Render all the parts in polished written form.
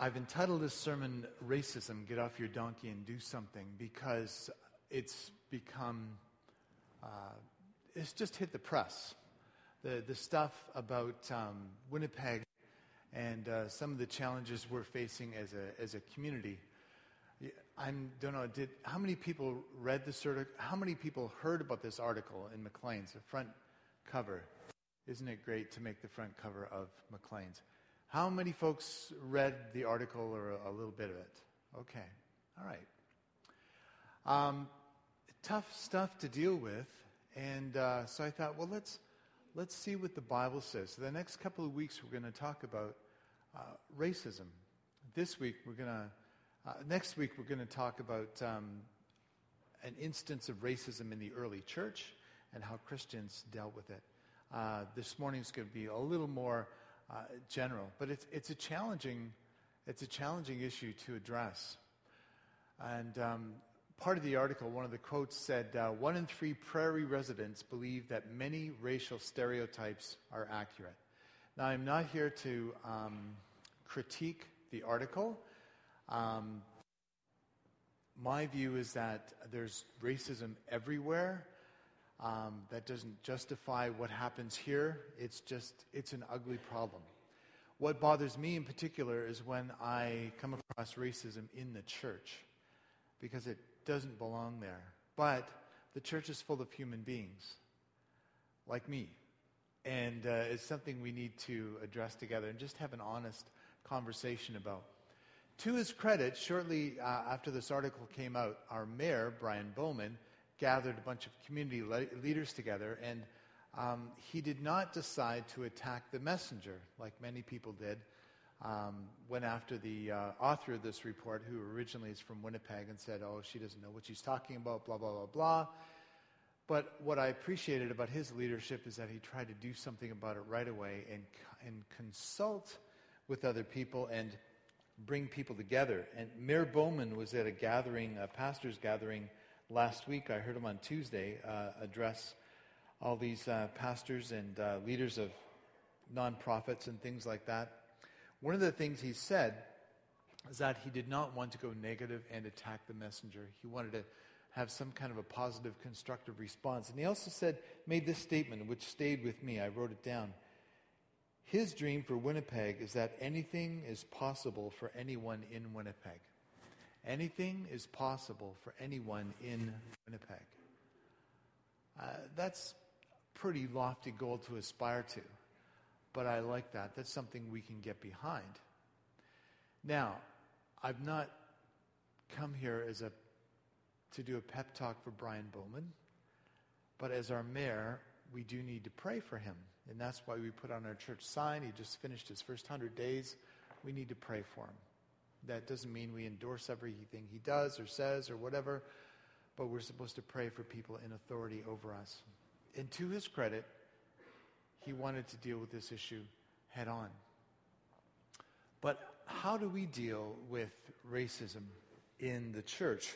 I've entitled this sermon, Racism, Get Off Your Donkey and Do Something, because it's become, it's just hit the press. The stuff about Winnipeg and some of the challenges we're facing as a community. I don't know, how many people read this article? How many people heard about this article in Maclean's, the front cover? Isn't it great to make the front cover of Maclean's? How many folks read the article or a little bit of it? Okay, all right. Tough stuff to deal with, and so I thought, well, let's see what the Bible says. So the next couple of weeks, we're going to talk about racism. This week, next week, we're going to talk about an instance of racism in the early church and how Christians dealt with it. This morning's going to be a little more general, but it's a challenging issue to address. And part of the article, one of the quotes said, 1 in 3 prairie residents believe that many racial stereotypes are accurate. Now, I'm not here to critique the article. My view is that there's racism everywhere. That doesn't justify what happens here. It's an ugly problem. What bothers me in particular is when I come across racism in the church, because it doesn't belong there. But the church is full of human beings like me, and it's something we need to address together and just have an honest conversation about. To his credit, shortly after this article came out, our mayor, Brian Bowman, gathered a bunch of community leaders together, and he did not decide to attack the messenger like many people did. Went after the author of this report, who originally is from Winnipeg, and said, oh, she doesn't know what she's talking about, blah, blah, blah, blah. But what I appreciated about his leadership is that he tried to do something about it right away and consult with other people and bring people together. And Mayor Bowman was at a gathering, a pastor's gathering, last week. I heard him on Tuesday address all these pastors and leaders of nonprofits and things like that. One of the things he said is that he did not want to go negative and attack the messenger. He wanted to have some kind of a positive, constructive response. And he also made this statement, which stayed with me. I wrote it down. His dream for Winnipeg is that anything is possible for anyone in Winnipeg. Anything is possible for anyone in Winnipeg. That's a pretty lofty goal to aspire to, but I like that. That's something we can get behind. Now, I've not come here to do a pep talk for Brian Bowman, but as our mayor, we do need to pray for him, and that's why we put on our church sign. He just finished his first 100 days. We need to pray for him. That doesn't mean we endorse everything he does or says or whatever, but we're supposed to pray for people in authority over us. And to his credit, he wanted to deal with this issue head on. But how do we deal with racism in the church?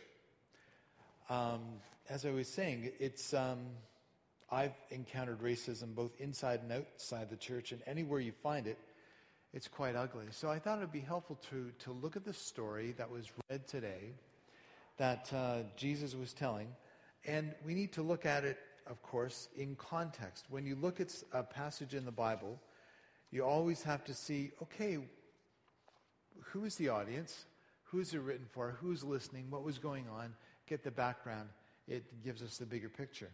As I was saying, I've encountered racism both inside and outside the church, and anywhere you find it, it's quite ugly. So I thought it would be helpful to look at the story that was read today that Jesus was telling. And we need to look at it, of course, in context. When you look at a passage in the Bible, you always have to see, okay, who is the audience? Who's it written for? Who's listening? What was going on? Get the background. It gives us the bigger picture.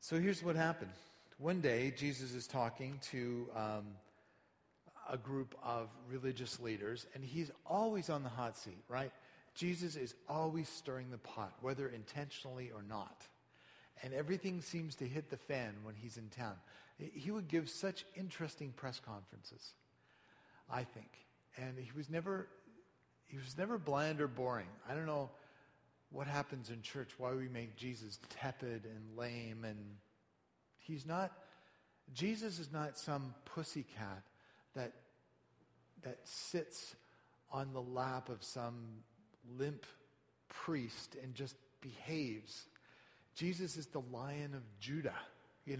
So here's what happened. One day, Jesus is talking to a group of religious leaders, and he's always on the hot seat, right? Jesus is always stirring the pot, whether intentionally or not. And everything seems to hit the fan when he's in town. He would give such interesting press conferences, I think. And he was never bland or boring. I don't know what happens in church, why we make Jesus tepid and lame, and Jesus is not some pussycat that sits on the lap of some limp priest and just behaves. Jesus is the Lion of Judah, he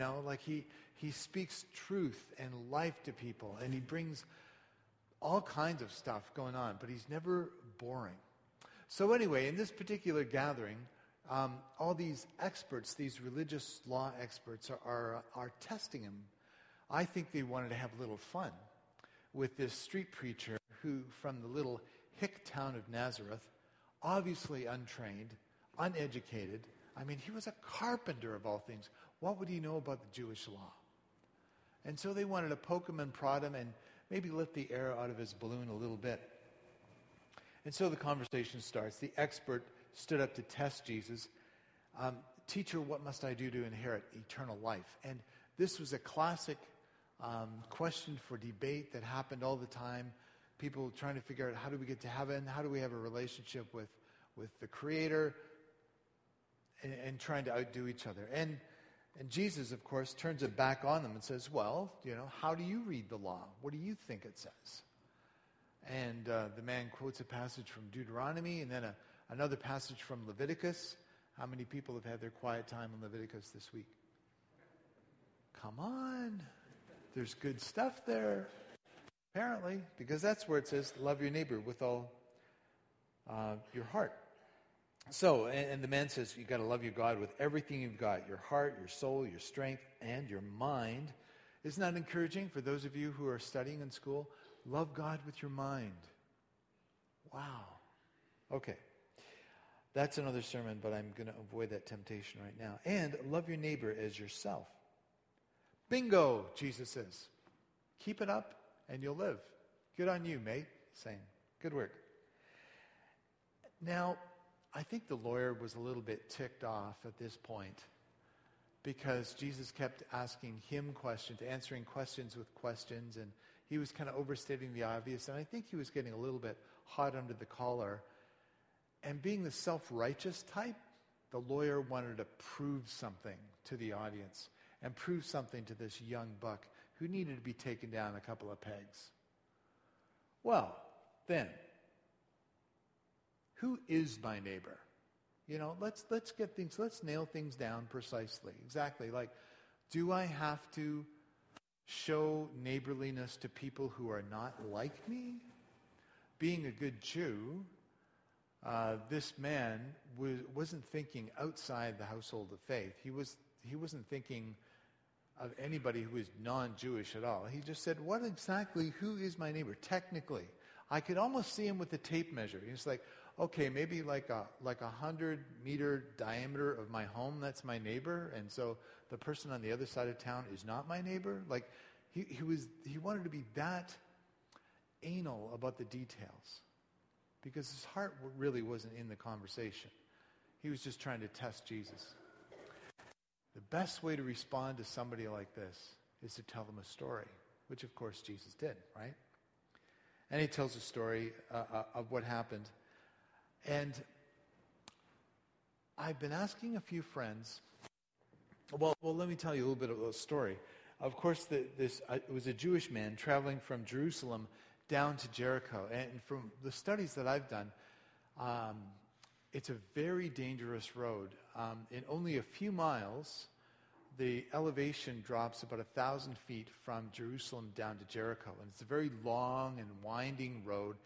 speaks truth and life to people, and he brings all kinds of stuff going on, but he's never boring. So anyway, in this particular gathering, all these experts, these religious law experts, are testing him. I think they wanted to have a little fun with this street preacher who, from the little hick town of Nazareth, obviously untrained, uneducated. I mean, he was a carpenter of all things. What would he know about the Jewish law? And so they wanted to poke him and prod him and maybe let the air out of his balloon a little bit. And so the conversation starts. The expert stood up to test Jesus. Teacher, what must I do to inherit eternal life? And this was a classic question for debate that happened all the time. People trying to figure out, how do we get to heaven? How do we have a relationship with the Creator? And trying to outdo each other. And Jesus, of course, turns it back on them and says, well, you know, how do you read the law? What do you think it says? And the man quotes a passage from Deuteronomy and then another passage from Leviticus. How many people have had their quiet time in Leviticus this week? Come on. There's good stuff there, apparently, because that's where it says, love your neighbor with all your heart. So, and the man says, you've got to love your God with everything you've got, your heart, your soul, your strength, and your mind. Isn't that encouraging for those of you who are studying in school? Love God with your mind. Wow. Okay. That's another sermon, but I'm going to avoid that temptation right now. And love your neighbor as yourself. Bingo, Jesus says. Keep it up and you'll live. Good on you, mate. Same. Good work. Now, I think the lawyer was a little bit ticked off at this point because Jesus kept asking him questions, answering questions with questions, and he was kind of overstating the obvious, and I think he was getting a little bit hot under the collar. And being the self-righteous type, the lawyer wanted to prove something to the audience and prove something to this young buck who needed to be taken down a couple of pegs. Well, then, who is my neighbor? You know, let's get things, let's nail things down precisely. Exactly. Like, do I have to show neighborliness to people who are not like me? Being a good Jew, this man wasn't thinking outside the household of faith. He wasn't thinking of anybody who is non-Jewish at all. He just said, what exactly, who is my neighbor? Technically, I could almost see him with the tape measure. He's like, okay, maybe like a 100-meter diameter of my home, that's my neighbor, and so the person on the other side of town is not my neighbor. Like, he wanted to be that anal about the details because his heart really wasn't in the conversation. He was just trying to test Jesus. The best way to respond to somebody like this is to tell them a story, which of course Jesus did, right? And he tells a story of what happened. And I've been asking a few friends, well, let me tell you a little bit of a story. Of course, it was a Jewish man traveling from Jerusalem down to Jericho. And from the studies that I've done, it's a very dangerous road. In only a few miles, the elevation drops about 1,000 feet from Jerusalem down to Jericho. And it's a very long and winding road.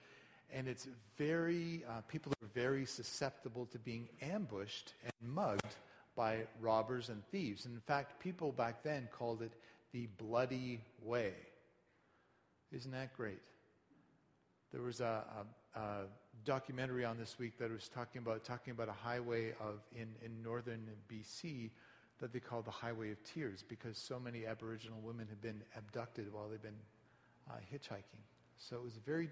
And it's very, people are very susceptible to being ambushed and mugged by robbers and thieves. And in fact, people back then called it the Bloody Way. Isn't that great? There was a documentary on this week that was talking about a highway in northern BC that they called the Highway of Tears because so many Aboriginal women had been abducted while they've been hitchhiking. So it was a very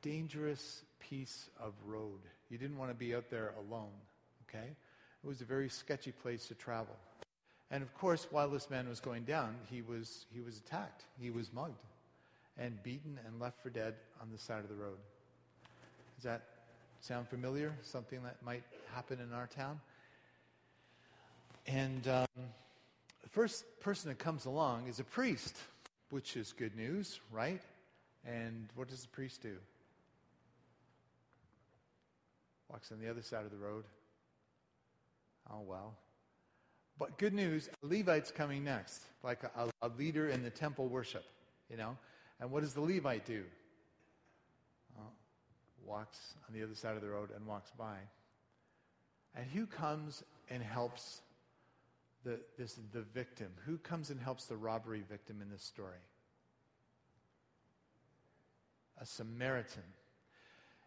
dangerous piece of road. You didn't want to be out there alone, okay? It was a very sketchy place to travel. And of course, while this man was going down, he was attacked. He was mugged and beaten and left for dead on the side of the road. Does that sound familiar? Something that might happen in our town? And the first person that comes along is a priest, which is good news, right? And what does the priest do? Walks on the other side of the road. Oh, well. But good news, a Levite's coming next, like a leader in the temple worship, you know. And what does the Levite do? walks on the other side of the road and walks by. And who comes and helps the victim? Who comes and helps the robbery victim in this story? A Samaritan.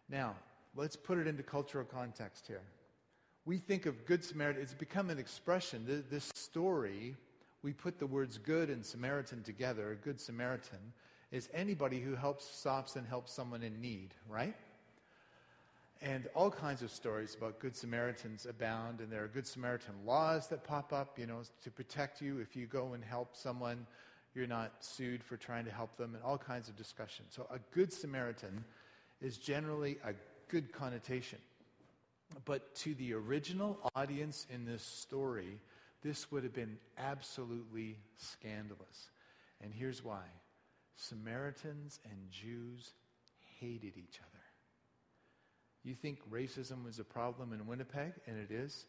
Now, let's put it into cultural context here. We think of Good Samaritan. It's become an expression. This story, we put the words good and Samaritan together. A Good Samaritan is anybody who helps, stops, and helps someone in need, right? And all kinds of stories about Good Samaritans abound, and there are Good Samaritan laws that pop up, you know, to protect you. If you go and help someone, you're not sued for trying to help them, and all kinds of discussion. So a Good Samaritan is generally a good connotation. But to the original audience in this story, this would have been absolutely scandalous. And here's why. Samaritans and Jews hated each other. You think racism was a problem in Winnipeg, and it is.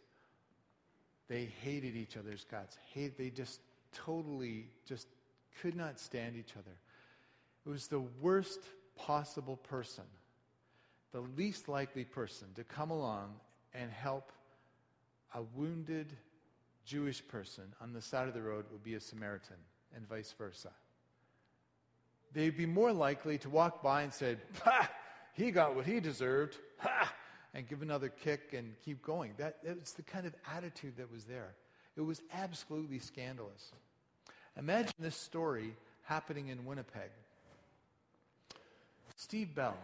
They hated each other's guts. They just totally just could not stand each other. It was the worst possible person, the least likely person to come along and help a wounded Jewish person on the side of the road would be a Samaritan, and vice versa. They'd be more likely to walk by and say, "Bah! He got what he deserved, ha!" and give another kick and keep going. That's the kind of attitude that was there. It was absolutely scandalous. Imagine this story happening in Winnipeg. Steve Bell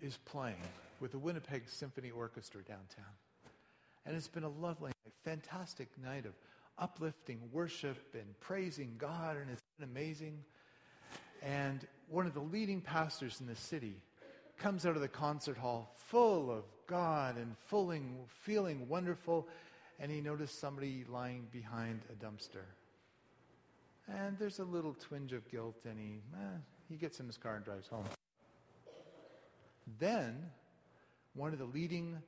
is playing with the Winnipeg Symphony Orchestra downtown. And it's been a lovely, fantastic night of uplifting worship and praising God, and it's been amazing. And one of the leading pastors in the city comes out of the concert hall full of God and feeling wonderful, and he noticed somebody lying behind a dumpster. And there's a little twinge of guilt, and he gets in his car and drives home. Then, one of the leading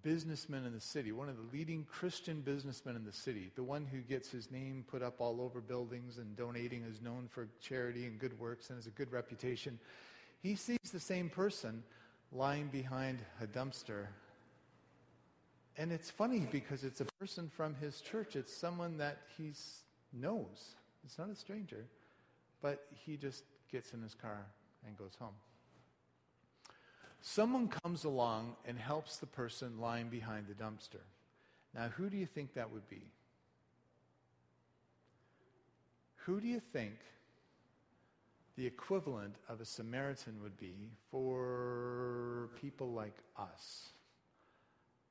businessmen in the city, one of the leading Christian businessmen in the city, the one who gets his name put up all over buildings and donating, is known for charity and good works and has a good reputation, he sees the same person lying behind a dumpster. And it's funny because it's a person from his church. It's someone that he knows. It's not a stranger. But he just gets in his car and goes home. Someone comes along and helps the person lying behind the dumpster. Now, who do you think that would be? Who do you think the equivalent of a Samaritan would be for people like us?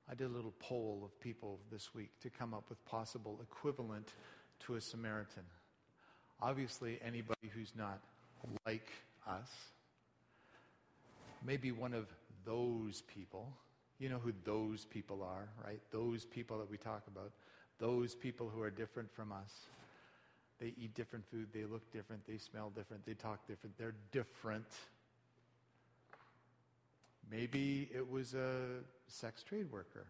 I did a little poll of people this week to come up with possible equivalent to a Samaritan. Obviously, anybody who's not like us. Maybe one of those people. You know who those people are, right? Those people that we talk about. Those people who are different from us. They eat different food, they look different, they smell different, they talk different, they're different. Maybe it was a sex trade worker.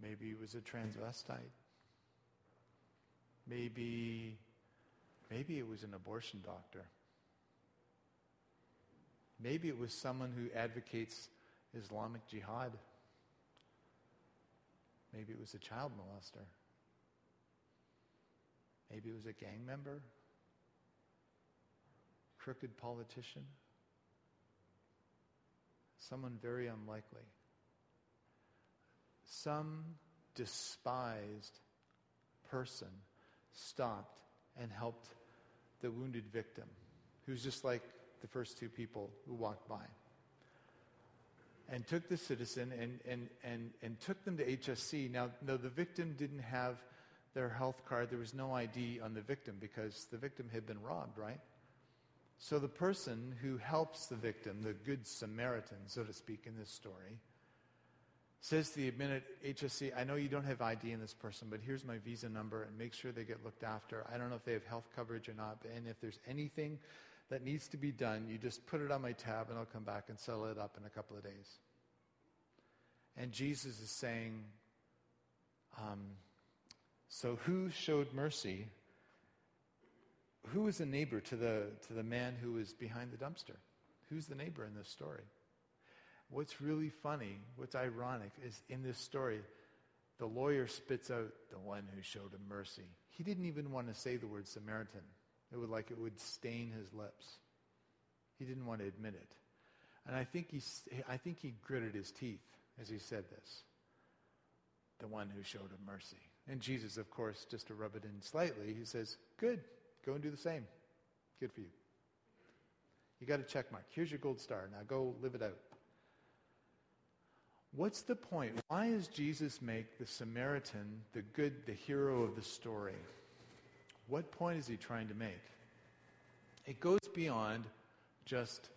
Maybe it was a transvestite. Maybe it was an abortion doctor. Maybe it was someone who advocates Islamic jihad. Maybe it was a child molester. Maybe it was a gang member, crooked politician, someone very unlikely. Some despised person stopped and helped the wounded victim, who's just like the first two people who walked by, and took the citizen and took them to HSC. Now the victim didn't have their health card. There was no ID on the victim because the victim had been robbed, right? So the person who helps the victim, the Good Samaritan, so to speak, in this story, says to the admin at HSC, "I know you don't have ID in this person, but here's my visa number, and make sure they get looked after. I don't know if they have health coverage or not, and if there's anything that needs to be done, you just put it on my tab, and I'll come back and settle it up in a couple of days." And Jesus is saying, so who showed mercy? Who is a neighbor to the man who was behind the dumpster? Who's the neighbor in this story? What's really funny, what's ironic, is in this story, the lawyer spits out the one who showed him mercy. He didn't even want to say the word Samaritan. It would stain his lips. He didn't want to admit it. And I think he gritted his teeth as he said this. The one who showed him mercy. And Jesus, of course, just to rub it in slightly, he says, good, go and do the same. Good for you. You got a check mark. Here's your gold star. Now go live it out. What's the point? Why does Jesus make the Samaritan the good, the hero of the story? What point is he trying to make? It goes beyond just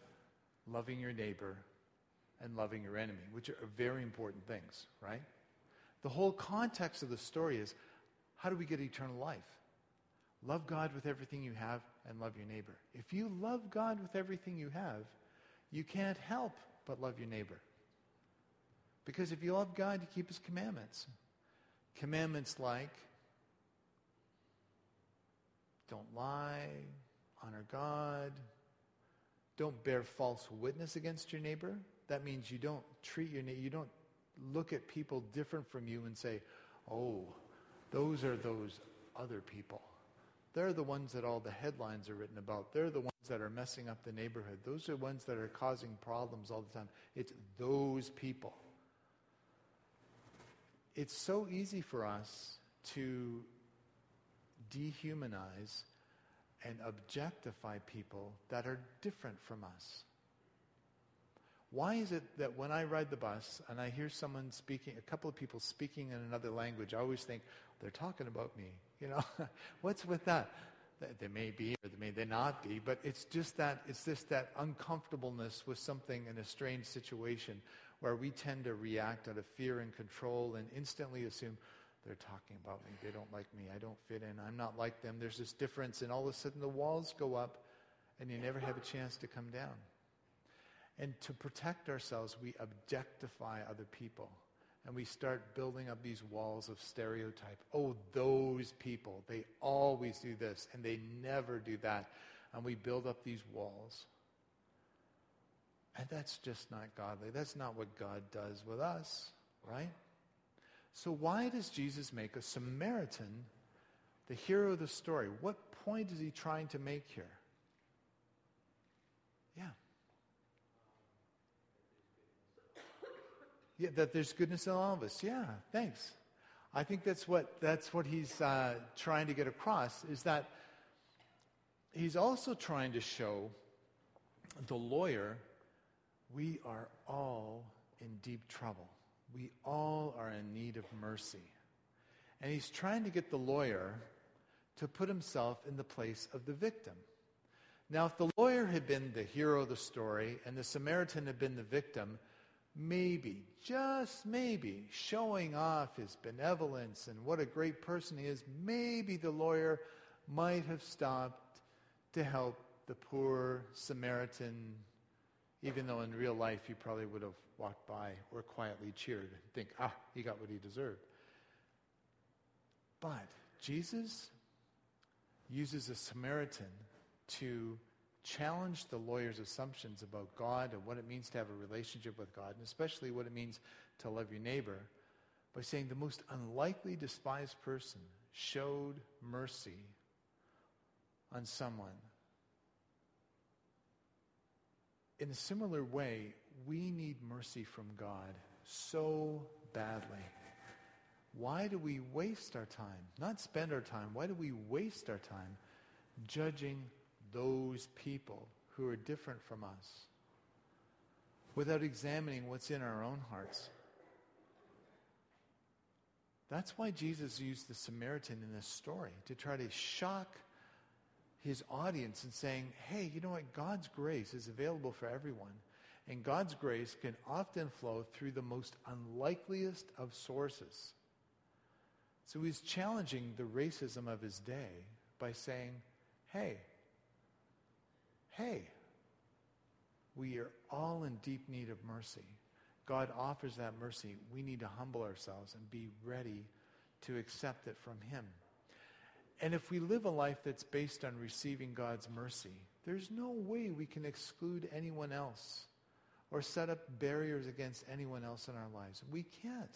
loving your neighbor and loving your enemy, which are very important things, right? The whole context of the story is, how do we get eternal life? Love God with everything you have and love your neighbor. If you love God with everything you have, you can't help but love your neighbor. Because if you love God, you keep his commandments. Commandments like, don't lie, honor God, don't bear false witness against your neighbor. That means you don't treat your neighbor, you don't look at people different from you and say, oh, those are those other people. They're the ones that all the headlines are written about. They're the ones that are messing up the neighborhood. Those are ones that are causing problems all the time. It's those people. It's so easy for us to dehumanize and objectify people that are different from us. Why is it that when I ride the bus and I hear someone speaking, a couple of people speaking in another language, I always think, they're talking about me, you know? What's with that? They may be or they may not be, but it's just that uncomfortableness with something in a strange situation where we tend to react out of fear and control and instantly assume, they're talking about me, they don't like me, I don't fit in, I'm not like them, there's this difference, and all of a sudden the walls go up and you never have a chance to come down. And to protect ourselves, we objectify other people. And we start building up these walls of stereotype. Oh, those people, they always do this, and they never do that. And we build up these walls. And that's just not godly. That's not what God does with us, right? So why does Jesus make a Samaritan the hero of the story? What point is he trying to make here? Yeah. Yeah, that there's goodness in all of us. Yeah, thanks. I think that's what he's trying to get across, is that he's also trying to show the lawyer we are all in deep trouble. We all are in need of mercy. And he's trying to get the lawyer to put himself in the place of the victim. Now, if the lawyer had been the hero of the story and the Samaritan had been the victim, maybe, just maybe, showing off his benevolence and what a great person he is, maybe the lawyer might have stopped to help the poor Samaritan, even though in real life he probably would have walked by or quietly cheered and think, he got what he deserved. But Jesus uses a Samaritan to challenge the lawyer's assumptions about God and what it means to have a relationship with God, and especially what it means to love your neighbor, by saying the most unlikely despised person showed mercy on someone. In a similar way, we need mercy from God so badly. Why do we waste our time? Not spend our time. Why do we waste our time judging those people who are different from us without examining what's in our own hearts? That's why Jesus used the Samaritan in this story, to try to shock his audience and saying, hey, you know what? God's grace is available for everyone. And God's grace can often flow through the most unlikeliest of sources. So he's challenging the racism of his day by saying, Hey, we are all in deep need of mercy. God offers that mercy. We need to humble ourselves and be ready to accept it from him. And if we live a life that's based on receiving God's mercy, there's no way we can exclude anyone else or set up barriers against anyone else in our lives. We can't.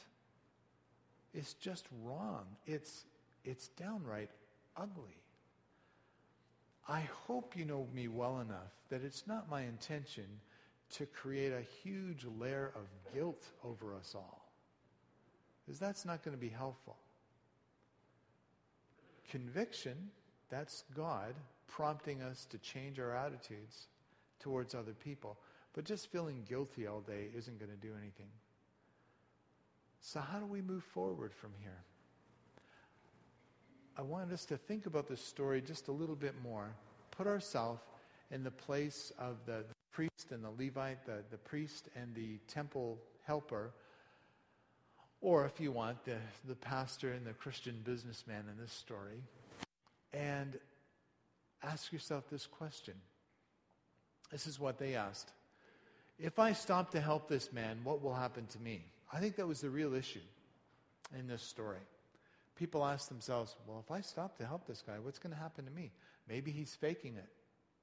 It's just wrong. It's downright ugly. I hope you know me well enough that it's not my intention to create a huge layer of guilt over us all, because that's not going to be helpful. Conviction, that's God prompting us to change our attitudes towards other people. But just feeling guilty all day isn't going to do anything. So how do we move forward from here? I want us to think about this story just a little bit more. Put ourselves in the place of the priest and the Levite, the priest and the temple helper, or if you want, the pastor and the Christian businessman in this story, and ask yourself this question. This is what they asked. If I stop to help this man, what will happen to me? I think that was the real issue in this story. People ask themselves, well, if I stop to help this guy, what's going to happen to me? Maybe he's faking it.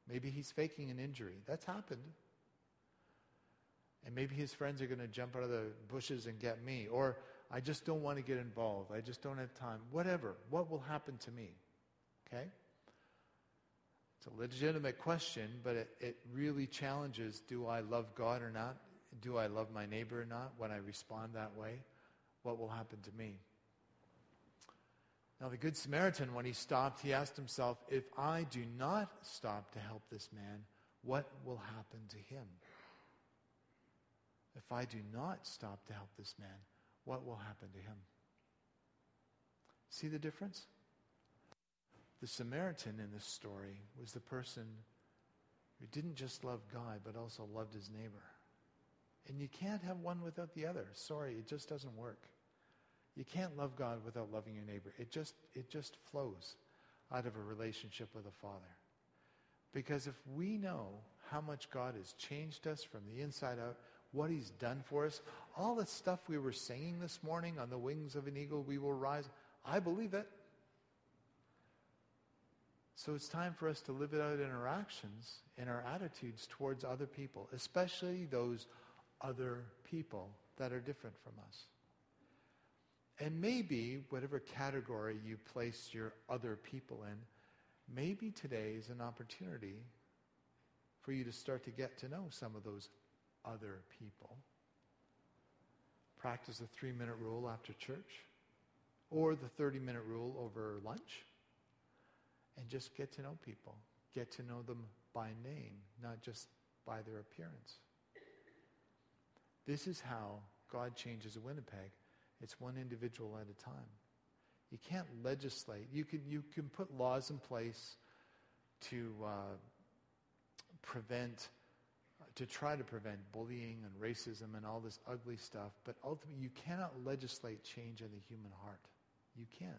Maybe he's faking an injury. That's happened. And maybe his friends are going to jump out of the bushes and get me. Or I just don't want to get involved. I just don't have time. Whatever. What will happen to me? Okay? It's a legitimate question, but it really challenges, do I love God or not? Do I love my neighbor or not? When I respond that way, what will happen to me? Now, the Good Samaritan, when he stopped, he asked himself, if I do not stop to help this man, what will happen to him? If I do not stop to help this man, what will happen to him? See the difference? The Samaritan in this story was the person who didn't just love God, but also loved his neighbor. And you can't have one without the other. Sorry, it just doesn't work. You can't love God without loving your neighbor. It just flows out of a relationship with a Father. Because if we know how much God has changed us from the inside out, what he's done for us, all the stuff we were singing this morning, on the wings of an eagle we will rise, I believe it. So it's time for us to live it out in our actions, in our attitudes towards other people, especially those other people that are different from us. And maybe, whatever category you place your other people in, maybe today is an opportunity for you to start to get to know some of those other people. Practice the 3-minute rule after church, or the 30-minute rule over lunch, and just get to know people. Get to know them by name, not just by their appearance. This is how God changes Winnipeg. It's one individual at a time. You can't legislate. You can put laws in place to try to prevent bullying and racism and all this ugly stuff, but ultimately you cannot legislate change in the human heart. You can't.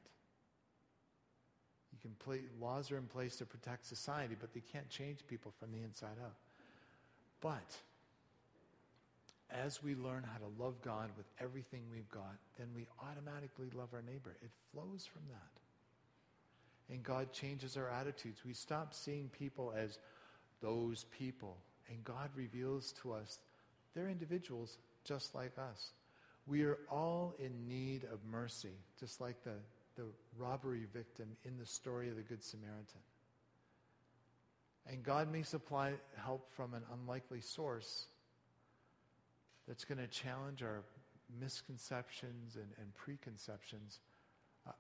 Laws are in place to protect society, but they can't change people from the inside out. But as we learn how to love God with everything we've got, then we automatically love our neighbor. It flows from that. And God changes our attitudes. We stop seeing people as those people. And God reveals to us they're individuals just like us. We are all in need of mercy, just like the robbery victim in the story of the Good Samaritan. And God may supply help from an unlikely source that's going to challenge our misconceptions and preconceptions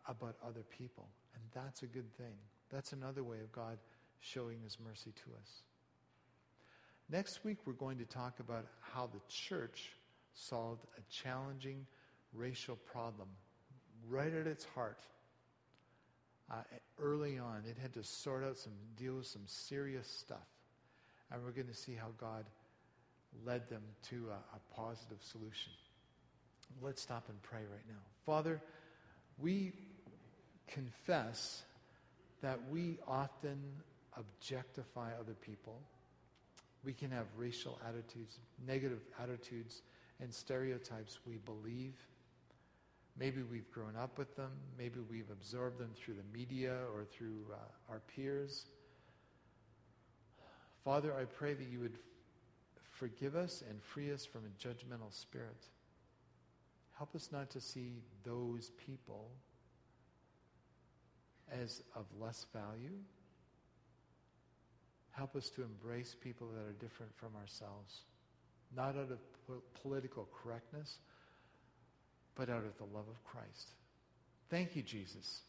about other people. And that's a good thing. That's another way of God showing his mercy to us. Next week, we're going to talk about how the church solved a challenging racial problem right at its heart. Early on, it had to deal with some serious stuff. And we're going to see how God led them to a positive solution. Let's stop and pray right now. Father, we confess that we often objectify other people. We can have racial attitudes, negative attitudes, and stereotypes we believe. Maybe we've grown up with them. Maybe we've absorbed them through the media or through our peers. Father, I pray that you would Forgive us and free us from a judgmental spirit. Help us not to see those people as of less value. Help us to embrace people that are different from ourselves, not out of political correctness, but out of the love of Christ. Thank you, Jesus,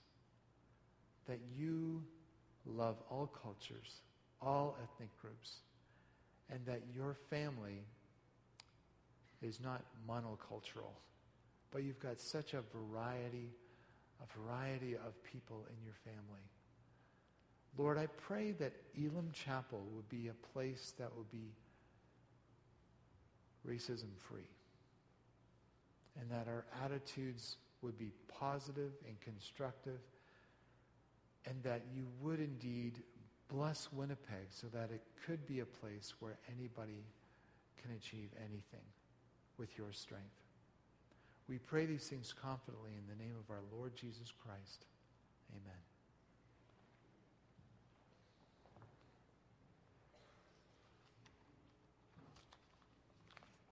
that you love all cultures, all ethnic groups, and that your family is not monocultural, but you've got such a variety of people in your family. Lord, I pray that Elam Chapel would be a place that would be racism-free, and that our attitudes would be positive and constructive, and that you would indeed bless Winnipeg so that it could be a place where anybody can achieve anything with your strength. We pray these things confidently in the name of our Lord Jesus Christ. Amen.